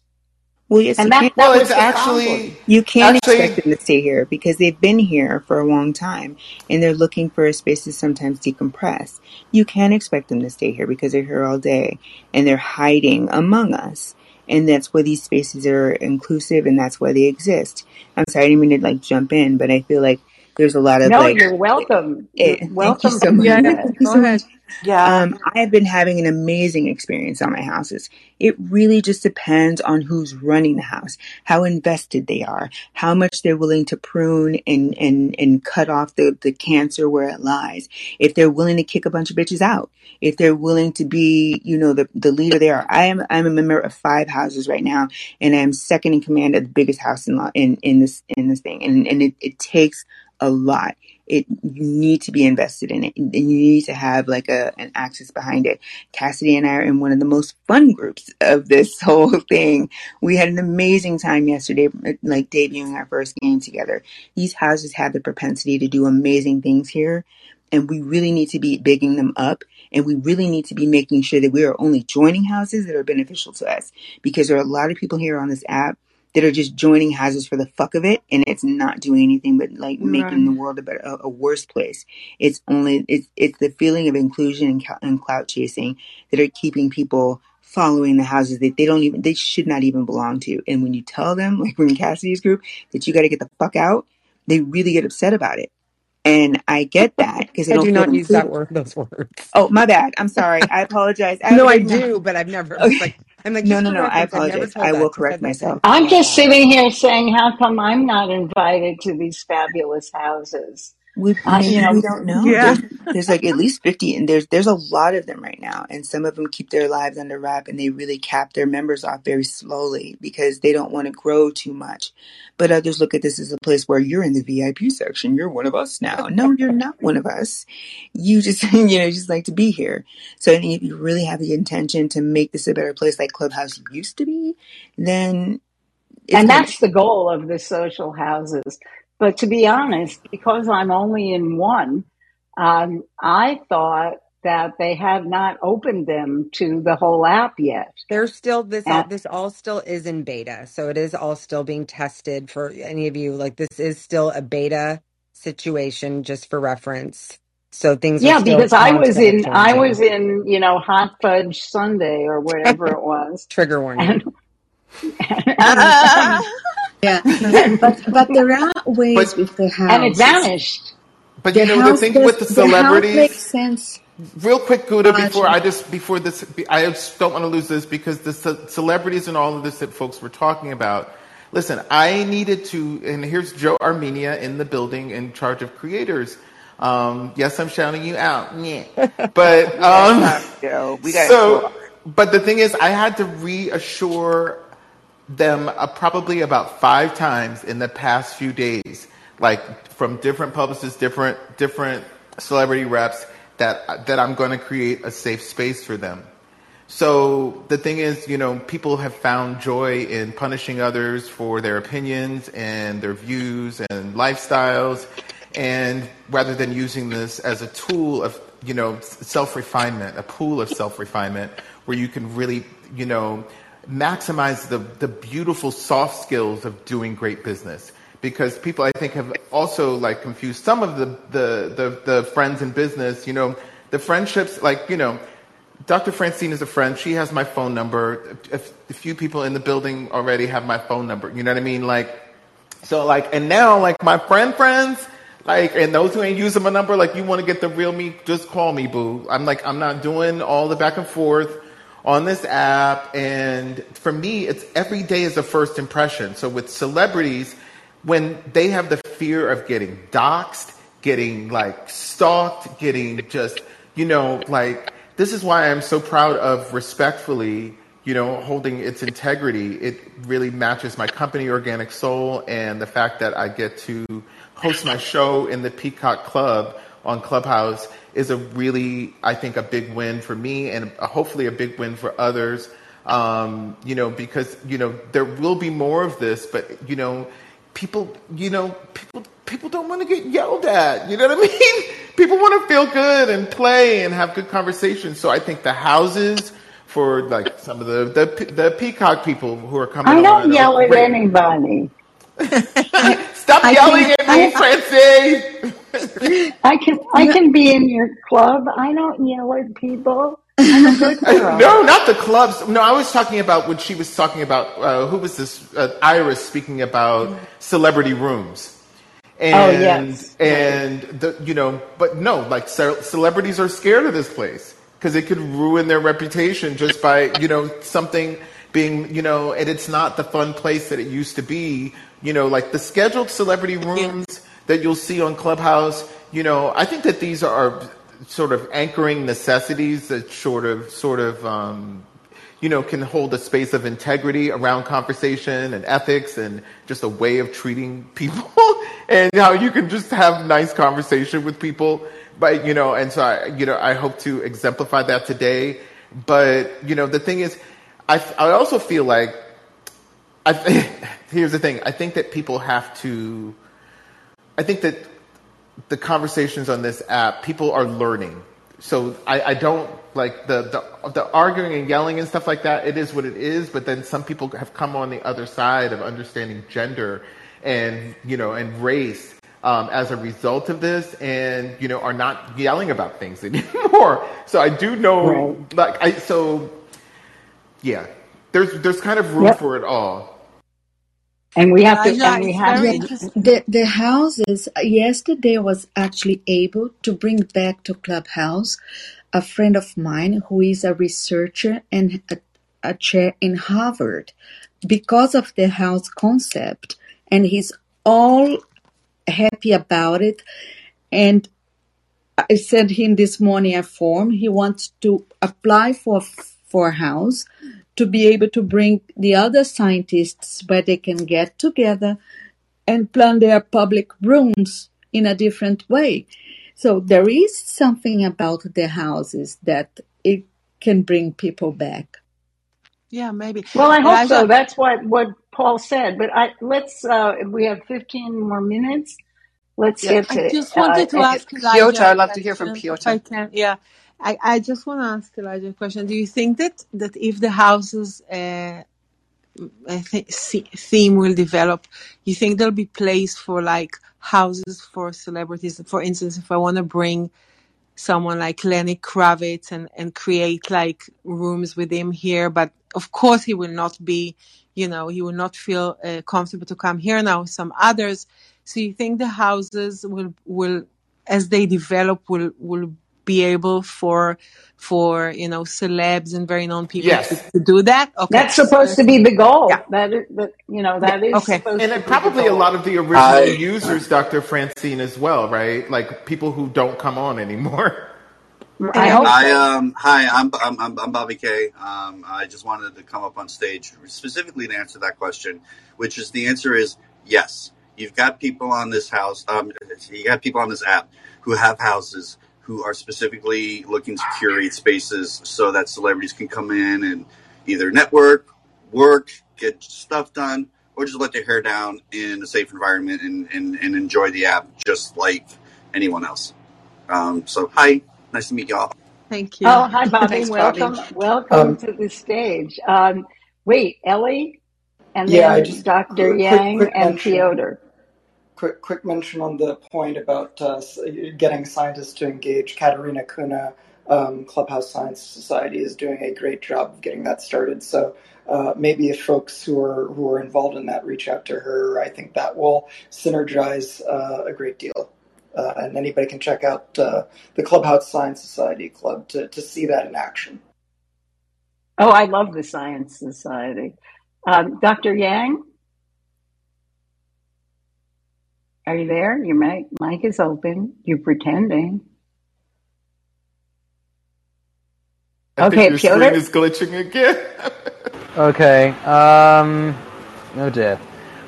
Well, yes, and that's well, it's actually you can't actually, expect them to stay here because they've been here for a long time, and they're looking for a space to sometimes decompress. You can't expect them to stay here because they're here all day, and they're hiding among us. And that's why these spaces are inclusive, and that's why they exist. I'm sorry, I didn't mean to like jump in, but I feel like there's a lot of no. Like, you're welcome. It, you're welcome. Thank you so much. Yeah, thank you so much. Yeah. Um, I have been having an amazing experience on my houses. It really just depends on who's running the house, how invested they are, how much they're willing to prune and, and, and cut off the, the cancer where it lies. If they're willing to kick a bunch of bitches out, if they're willing to be, you know, the, the leader they are. I am, I'm a member of five houses right now, and I'm second in command of the biggest house in law, in, in this, in this thing. And, and it, it takes a lot. It, you need to be invested in it, and you need to have like a an axis behind it. Cassidy and I are in one of the most fun groups of this whole thing. We had an amazing time yesterday, like debuting our first game together. These houses have the propensity to do amazing things here, and we really need to be bigging them up, and we really need to be making sure that we are only joining houses that are beneficial to us, because there are a lot of people here on this app that are just joining houses for the fuck of it, and it's not doing anything but like making right. the world a, better, a, a worse place. It's only it's it's the feeling of inclusion and, and clout chasing that are keeping people following the houses that they don't even they should not even belong to. And when you tell them, like when Cassidy's group, that you got to get the fuck out, they really get upset about it. And I get that because I don't do not use that word, those words. Oh, my bad. I'm sorry. I apologize. I no, I do, not. But I've never. Okay. Like, I'm like, no, no, no. I apologize. I will correct myself. I'm just sitting here saying, how come I'm not invited to these fabulous houses? We, I, you know, we don't know. Yeah. There's, there's like at least fifty, and there's there's a lot of them right now. And some of them keep their lives under wrap, and they really cap their members off very slowly because they don't want to grow too much. But others look at this as a place where you're in the V I P section. You're one of us now. No, you're not one of us. You just, you know, just like to be here. So if you really have the intention to make this a better place like Clubhouse used to be, then... It's and that's the goal of the social houses. But to be honest, because I'm only in one, um, I thought that they had not opened them to the whole app yet. They're still this. All, this all still is in beta, so it is all still being tested. For any of you, like this is still a beta situation, just for reference. So things. Yeah, are still because I was in. Changing. I was in. You know, Hot Fudge Sunday or whatever it was. Trigger warning. And, and, and, yeah, but but there are ways but, with the house, and it vanished. But you the know the thing does, with the celebrities the makes sense. Real quick, Guta, before I just before this, I just don't want to lose this because the ce- celebrities and all of this that folks were talking about. Listen, I needed to, and here's Joe Armenia in the building in charge of creators. Um, yes, I'm shouting you out, but um, Joe, we got so. But the thing is, I had to reassure them uh, probably about five times in the past few days, like from different publicists, different different celebrity reps, that that I'm going to create a safe space for them. So the thing is, you know, people have found joy in punishing others for their opinions and their views and lifestyles, and rather than using this as a tool of, you know, self-refinement, a pool of self-refinement where you can really, you know, maximize the, the beautiful soft skills of doing great business, because people I think have also like confused some of the, the, the, the friends in business, you know, the friendships, like, you know, Doctor Francine is a friend. She has my phone number. A, a few people in the building already have my phone number. You know what I mean? Like, so like, and now like my friend friends, like, and those who ain't using my number, like you want to get the real me, just call me boo. I'm like, I'm not doing all the back and forth on this app. And for me, it's every day is a first impression. So with celebrities, when they have the fear of getting doxxed, getting like stalked, getting just, you know, like, this is why I'm so proud of Respectfully, you know, holding its integrity. It really matches my company, Organic Soul, and the fact that I get to host my show in the Peacock Club on Clubhouse is a really, I think, a big win for me and hopefully a big win for others, um, you know, because, you know, there will be more of this, but, you know, people, you know, people people don't want to get yelled at, you know what I mean? People want to feel good and play and have good conversations. So I think the houses for like some of the the, the Peacock people who are coming. I don't on yell at wait. anybody. Stop I yelling can, at me, Francine. I can I can be in your club. I don't yell at people. I'm a good girl. No, not the clubs. No, I was talking about when she was talking about uh, who was this uh, Iris speaking about celebrity rooms. And, oh, yes. And, the, you know, but no, like ce- celebrities are scared of this place because it could ruin their reputation just by, you know, something being, you know, and it's not the fun place that it used to be. You know, like the scheduled celebrity rooms that you'll see on Clubhouse, you know, I think that these are sort of anchoring necessities that sort of, sort of, um, you know, can hold a space of integrity around conversation and ethics and just a way of treating people and how you can just have nice conversation with people. But, you know, and so I, you know, I hope to exemplify that today. But, you know, the thing is, I, I also feel like, I, here's the thing. I think that people have to, I think that the conversations on this app, people are learning. So I, I don't like the, the the arguing and yelling and stuff like that. It is what it is. But then some people have come on the other side of understanding gender and, you know, and race um, as a result of this and, you know, are not yelling about things anymore. So I do know, right. like, I so, yeah, there's there's kind of room yep. for it all. And we have to. Yeah, and we have the the houses. Yesterday was actually able to bring back to Clubhouse a friend of mine who is a researcher and a, a chair in Harvard because of the house concept, and he's all happy about it. And I sent him this morning a form. He wants to apply for for house. To be able to bring the other scientists where they can get together and plan their public rooms in a different way. So there is something about the houses that it can bring people back. Yeah, maybe. Well, I hope I so. Should... That's what, what Paul said. But I, let's, uh, we have fifteen more minutes. Let's yeah, get to it. I just wanted uh, to ask Elijah. Piotr, I'd love to hear from Piotr. I can, yeah. I, I just want to ask Elijah a question. Do you think that, that if the house's uh, I think theme will develop, you think there'll be place for like houses for celebrities? For instance, if I want to bring someone like Lenny Kravitz and, and create like rooms with him here, but of course he will not be, you know, he will not feel uh, comfortable to come here now with some others. So you think the houses will, will as they develop, will will be able for, for you know, celebs and very known people yes. to, to do that. Okay. That's supposed to be the goal. Yeah. That is, that, you know, that yeah. is okay. supposed and to be probably the goal. A lot of the original I, users, Doctor Francine, as well, right? Like people who don't come on anymore. I hope. I, um, hi, I'm I'm I'm, I'm Bobby K. Um, I just wanted to come up on stage specifically to answer that question, which is the answer is yes. You've got people on this house. Um, you got people on this app who have houses. Who are specifically looking to curate spaces so that celebrities can come in and either network, work, get stuff done, or just let their hair down in a safe environment and, and, and enjoy the app just like anyone else. Um, so, hi. Nice to meet y'all. Thank you. Oh, hi, Bobby. Thanks, welcome Bobby. welcome um, to the stage. Um, wait, Ellie? And then yeah, just, Doctor quick, Yang quick and Piotr. Quick, quick mention on the point about uh, getting scientists to engage. Katerina Kuna, um, Clubhouse Science Society, is doing a great job of getting that started. So uh, maybe if folks who are who are involved in that reach out to her, I think that will synergize uh, a great deal. Uh, and anybody can check out uh, the Clubhouse Science Society Club to, to see that in action. Oh, I love the Science Society. Um, Doctor Yang? Are you there? Your mic, mic is open. You're pretending. I okay, think your Piotr? Screen is glitching again. okay. Um, oh dear.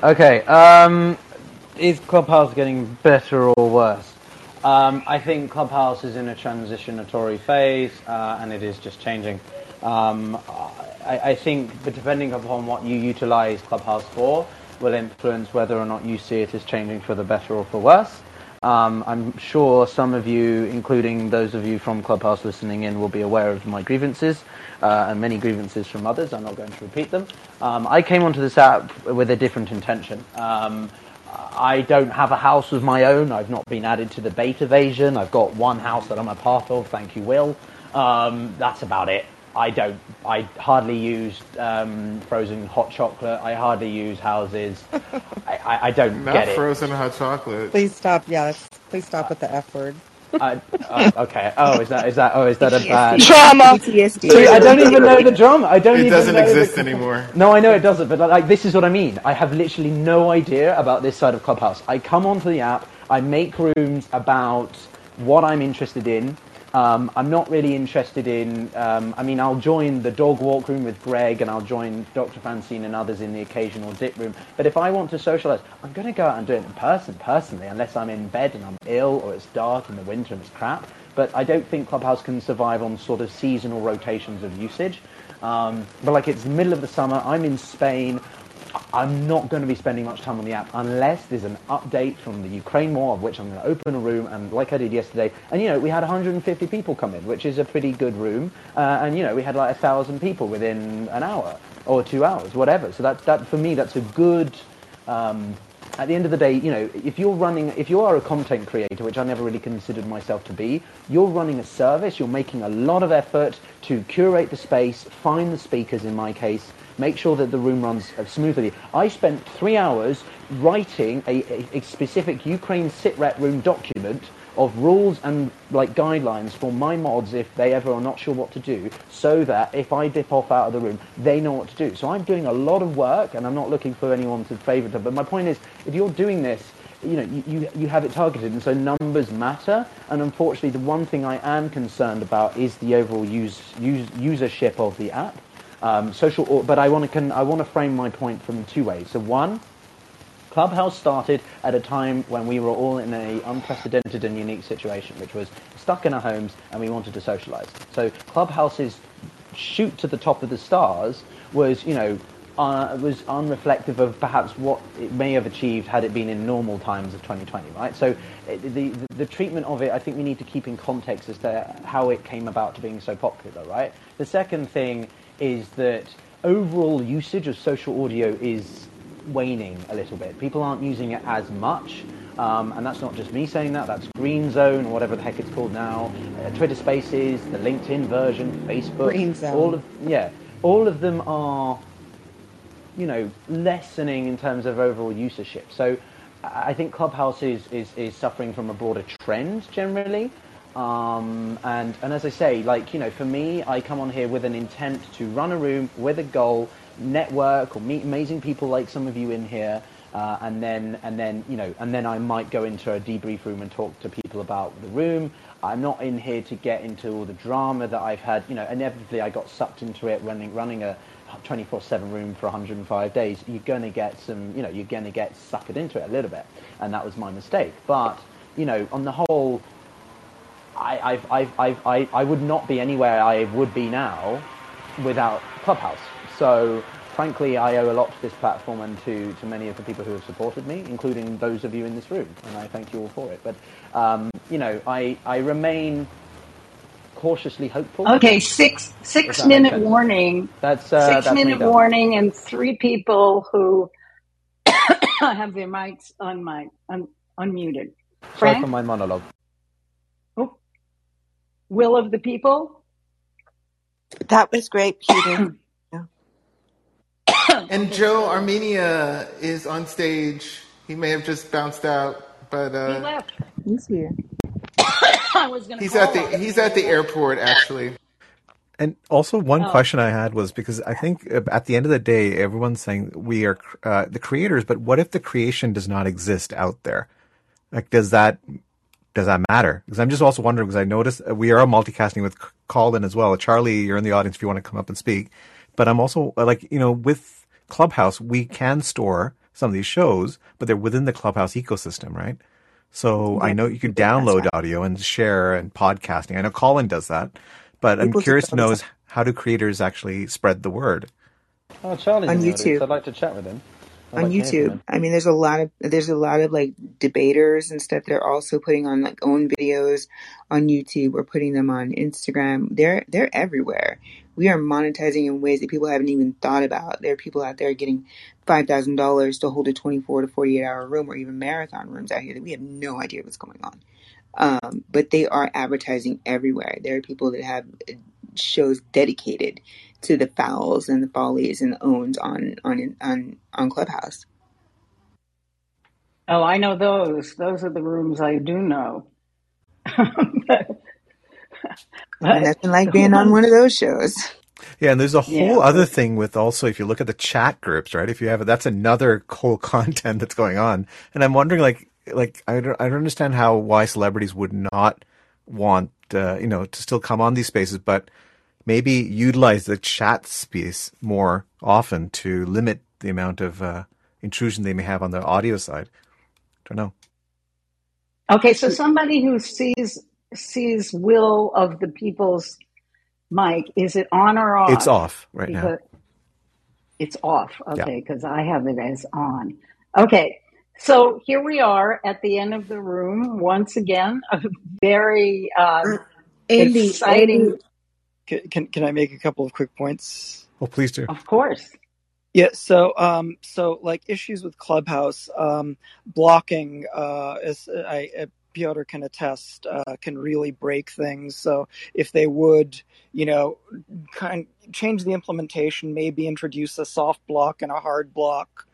Okay. Um, is Clubhouse getting better or worse? Um, I think Clubhouse is in a transitionatory phase, uh, and it is just changing. Um, I, I think, but depending upon what you utilize Clubhouse for, will influence whether or not you see it as changing for the better or for worse. Um, I'm sure some of you, including those of you from Clubhouse listening in, will be aware of my grievances, uh, and many grievances from others. I'm not going to repeat them. Um, I came onto this app with a different intention. Um, I don't have a house of my own. I've not been added to the beta version. I've got one house that I'm a part of. Thank you, Will. Um, that's about it. I don't. I hardly use um, frozen hot chocolate. I hardly use houses. I, I, I don't Not get it. Not frozen hot chocolate. Please stop. Yeah, please stop uh, with the F word. I, uh, okay. Oh, is that is that? Oh, is that a bad drama? See, I don't even know the drama. I don't. It even doesn't know exist the... anymore. No, I know it doesn't. But like, this is what I mean. I have literally no idea about this side of Clubhouse. I come onto the app. I make rooms about what I'm interested in. Um, I'm not really interested in, um, I mean, I'll join the dog walk room with Greg, and I'll join Doctor Francine and others in the occasional dip room. But if I want to socialize, I'm going to go out and do it in person, personally, unless I'm in bed and I'm ill, or it's dark in the winter and it's crap. But I don't think Clubhouse can survive on sort of seasonal rotations of usage. Um, but like, it's the middle of the summer, I'm in Spain. I'm not going to be spending much time on the app unless there's an update from the Ukraine war, of which I'm going to open a room, and like I did yesterday. And, you know, we had one hundred fifty people come in, which is a pretty good room. Uh, and, you know, we had like one thousand people within an hour or two hours, whatever. So that, that for me, that's a good... Um, at the end of the day, you know, if you're running, if you are a content creator, which I never really considered myself to be, you're running a service, you're making a lot of effort to curate the space, find the speakers in my case, make sure that the room runs smoothly. I spent three hours writing a, a, a specific Ukraine sit-rep room document of rules and like guidelines for my mods if they ever are not sure what to do, so that if I dip off out of the room, they know what to do. So I'm doing a lot of work, and I'm not looking for anyone to favourite them. But my point is, if you're doing this, you know, you, you, you have it targeted, and so numbers matter. And unfortunately, the one thing I am concerned about is the overall use, use usership of the app. Um, social, or, but I want to can I want to frame my point from two ways. So one, Clubhouse started at a time when we were all in an unprecedented and unique situation, which was stuck in our homes and we wanted to socialize. So Clubhouse's shoot to the top of the stars was, you know, uh, was unreflective of perhaps what it may have achieved had it been in normal times of twenty twenty, right? So the the, the treatment of it, I think we need to keep in context as to how it came about to being so popular, right? The second thing is that overall usage of social audio is waning a little bit. People aren't using it as much, um, and that's not just me saying that, that's Green Zone, or whatever the heck it's called now, uh, Twitter Spaces, the LinkedIn version, Facebook, Green Zone. all of yeah, all of them are, you know, lessening in terms of overall usership. So I think Clubhouse is is, is suffering from a broader trend generally. Um, and, and as I say, like, you know, for me, I come on here with an intent to run a room with a goal, network, or meet amazing people like some of you in here, uh, and then, and then, you know, and then I might go into a debrief room and talk to people about the room. I'm not in here to get into all the drama that I've had, you know, inevitably I got sucked into it running, running a twenty-four seven room for one hundred five days. You're going to get some, you know, you're going to get suckered into it a little bit. And that was my mistake. But, you know, on the whole, I, I've, I've, I've, I, I would not be anywhere I would be now without Clubhouse. So, frankly, I owe a lot to this platform and to, to many of the people who have supported me, including those of you in this room, and I thank you all for it. But, um, you know, I, I remain cautiously hopeful. Okay, six six minute warning. That's uh, six that's minute warning, and three people who have their mics on my un, unmuted. Frank? Sorry for my monologue. Will of the people? That was great, Peter. And Joe Armenia is on stage. He may have just bounced out, but uh, he left. He's here. I was gonna he's at the him. he's at the airport actually. And also, one oh. question I had was, because I think at the end of the day, everyone's saying we are uh, the creators, but what if the creation does not exist out there? Like, does that? Does that matter? Because I'm just also wondering, because I noticed we are multicasting with Callin as well. Charlie, you're in the audience if you want to come up and speak. But I'm also like, you know, with Clubhouse, we can store some of these shows, but they're within the Clubhouse ecosystem, right? So yeah, I know you can download audio and share and podcasting. I know Callin does that, but people I'm curious to know is how do creators actually spread the word? Oh, Charlie's on YouTube. I'd like to chat with him. on like YouTube. That, I mean, there's a lot of there's a lot of like debaters and stuff. They're also putting on like own videos on YouTube or putting them on Instagram. They're they're everywhere. We are monetizing in ways that people haven't even thought about. There are people out there getting five thousand dollars to hold a twenty-four to forty-eight hour room, or even marathon rooms out here that we have no idea what's going on. Um, but they are advertising everywhere. There are people that have shows dedicated to the fouls and the follies and the owns on on on on Clubhouse. Oh, I know those. Those are the rooms I do know. but, but nothing like being on one of those shows. Yeah, and there's a whole yeah. other thing with also, if you look at the chat groups, right? If you have that's another whole content that's going on, and I'm wondering, like, like I don't, I don't understand how why celebrities would not want uh, you know to still come on these spaces, but maybe utilize the chat space more often to limit the amount of uh, intrusion they may have on the audio side. I don't know. Okay, so somebody who sees sees Will of the People's mic, is it on or off? It's off right because now. It's off, okay, because yeah. I have it as on. Okay, so here we are at the end of the room once again. A very uh, exciting... Andy. Can, can can I make a couple of quick points? Well, please do. Of course. Yeah. So um, so like issues with Clubhouse um, blocking, uh, as I, I Piotr can attest, uh, can really break things. So if they would, you know, kind of change the implementation, maybe introduce a soft block and a hard block.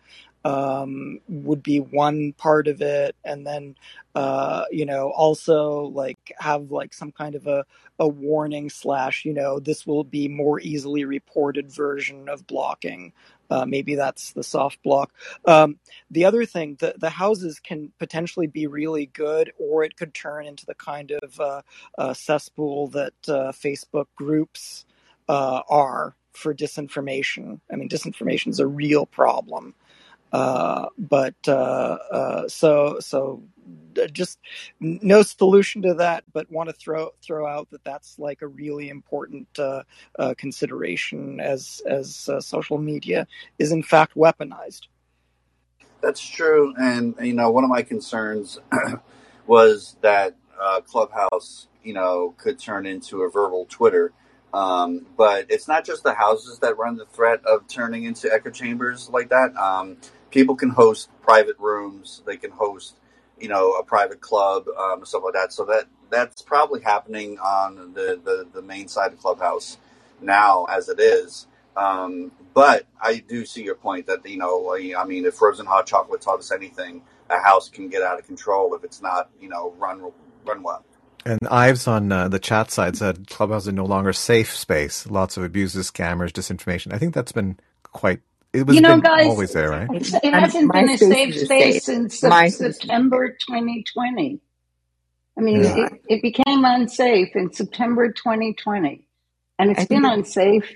Um, would be one part of it. And then, uh, you know, also like have like some kind of a, a warning slash, you know, this will be more easily reported version of blocking. Uh, maybe that's the soft block. Um, the other thing, the, the houses can potentially be really good, or it could turn into the kind of uh, uh, cesspool that uh, Facebook groups uh, are for disinformation. I mean, disinformation is a real problem. Uh, but, uh, uh, so, so just no solution to that, but want to throw, throw out that that's like a really important, uh, uh, consideration as, as, uh, social media is in fact weaponized. That's true. And, you know, one of my concerns was that, uh, Clubhouse, you know, could turn into a verbal Twitter. Um, but it's not just the houses that run the threat of turning into echo chambers like that. Um, people can host private rooms. They can host, you know, a private club, um, stuff like that. So that that's probably happening on the, the, the main side of Clubhouse now as it is. Um, but I do see your point that, you know, I mean, if frozen hot chocolate taught us anything, a house can get out of control if it's not, you know, run, run well. And Ives on uh, the chat side said Clubhouse is no longer safe space. Lots of abuses, scammers, disinformation. I think that's been quite. It was you know, been guys, always there, right? It hasn't been a safe space since September twenty twenty. I mean, yeah. it, it became unsafe in September twenty twenty, and it's been unsafe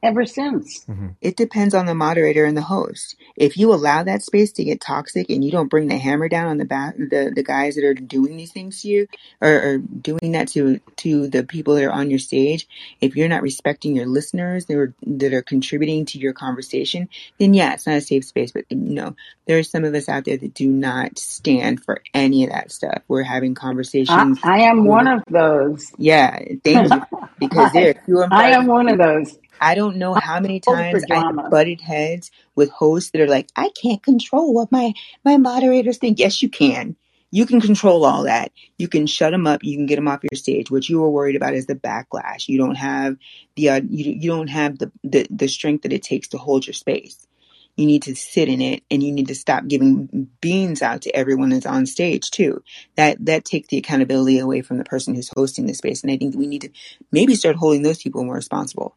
ever since. Mm-hmm. It depends on the moderator and the host. If you allow that space to get toxic and you don't bring the hammer down on the back, the, the guys that are doing these things to you or, or doing that to, to the people that are on your stage, if you're not respecting your listeners that are, that are contributing to your conversation, then yeah, it's not a safe space. But no, there are some of us out there that do not stand for any of that stuff. We're having conversations. I, I am one know. of those. Yeah. Thank you. Because there are few and I am one of those. I don't know how many times I've butted heads with hosts that are like, I can't control what my, my moderators think. Yes, you can. You can control all that. You can shut them up. You can get them off your stage. What you were worried about is the backlash. You don't have the uh, you, you don't have the, the, the strength that it takes to hold your space. You need to sit in it, and you need to stop giving beans out to everyone that's on stage too. That that takes the accountability away from the person who's hosting the space. And I think that we need to maybe start holding those people more responsible.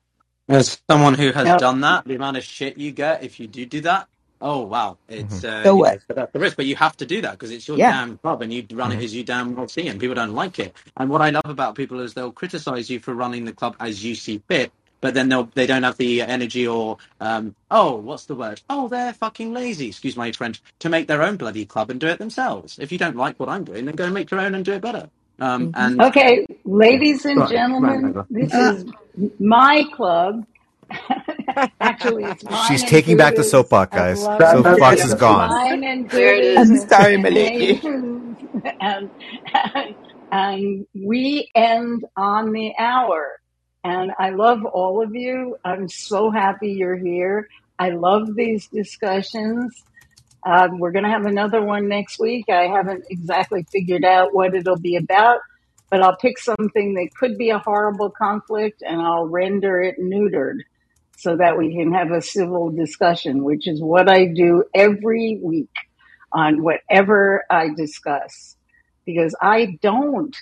As someone who has yep. done that, the amount of shit you get if you do do that, oh, wow. It's uh, so what? You know, the risk, but you have to do that because it's your yeah. damn club and you run mm-hmm. it as you damn well see, and people don't like it. And what I love about people is they'll criticize you for running the club as you see fit, but then they'll, they don't have the energy or, um, oh, what's the word? Oh, they're fucking lazy, excuse my French, to make their own bloody club and do it themselves. If you don't like what I'm doing, then go and make your own and do it better. Um, and okay, ladies and gentlemen, right, right, right, right. This is my club, Actually, it's mine. She's taking back the soapbox, guys. Soapbox is gone. Mine and there it is. I'm sorry, Maliki. And, and, and we end on the hour. And I love all of you. I'm so happy you're here. I love these discussions. Uh, we're going to have another one next week. I haven't exactly figured out what it'll be about, but I'll pick something that could be a horrible conflict and I'll render it neutered so that we can have a civil discussion, which is what I do every week on whatever I discuss, because I don't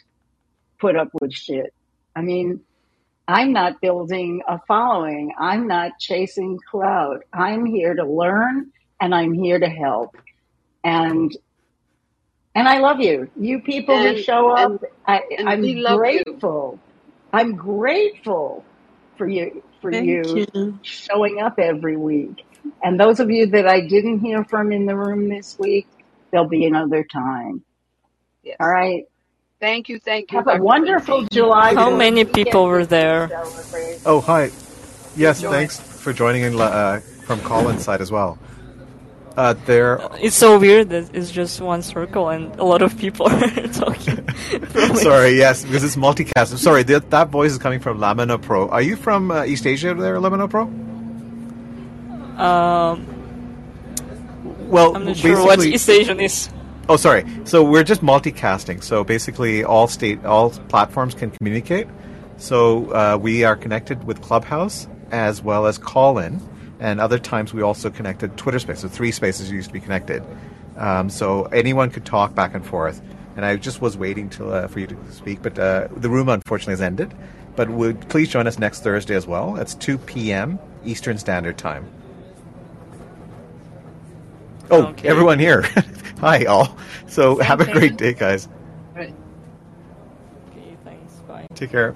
put up with shit. I mean, I'm not building a following. I'm not chasing clout. I'm here to learn and I'm here to help. And and I love you. You people and, who show up, and, I, and I'm grateful. You. I'm grateful for you for you, you showing up every week. And those of you that I didn't hear from in the room this week, there'll be another time. Yes. All right. Thank you, thank you. Have a wonderful July. How many people were there? Oh, hi. Yes, thanks for joining in uh, from Colin's side as well. Uh, there. It's so weird that it's just one circle and a lot of people are talking. Sorry, yes, because it's multicast. I'm sorry, that, that voice is coming from Lamina Pro. Are you from uh, East Asia there, Lamina Pro? Um, well, I'm not sure what East Asian is. Oh, sorry. So we're just multicasting. So basically, all state, all platforms can communicate. So uh, we are connected with Clubhouse as well as Callin, and other times we also connected Twitter Spaces. So three spaces used to be connected. Um, so anyone could talk back and forth. And I just was waiting till uh, for you to speak, but uh, the room unfortunately has ended. But would please join us next Thursday as well. It's two p.m. Eastern Standard Time. Oh, okay. Everyone here. Hi, all. So have a great day, guys. All right. Okay, thanks. Bye. Take care.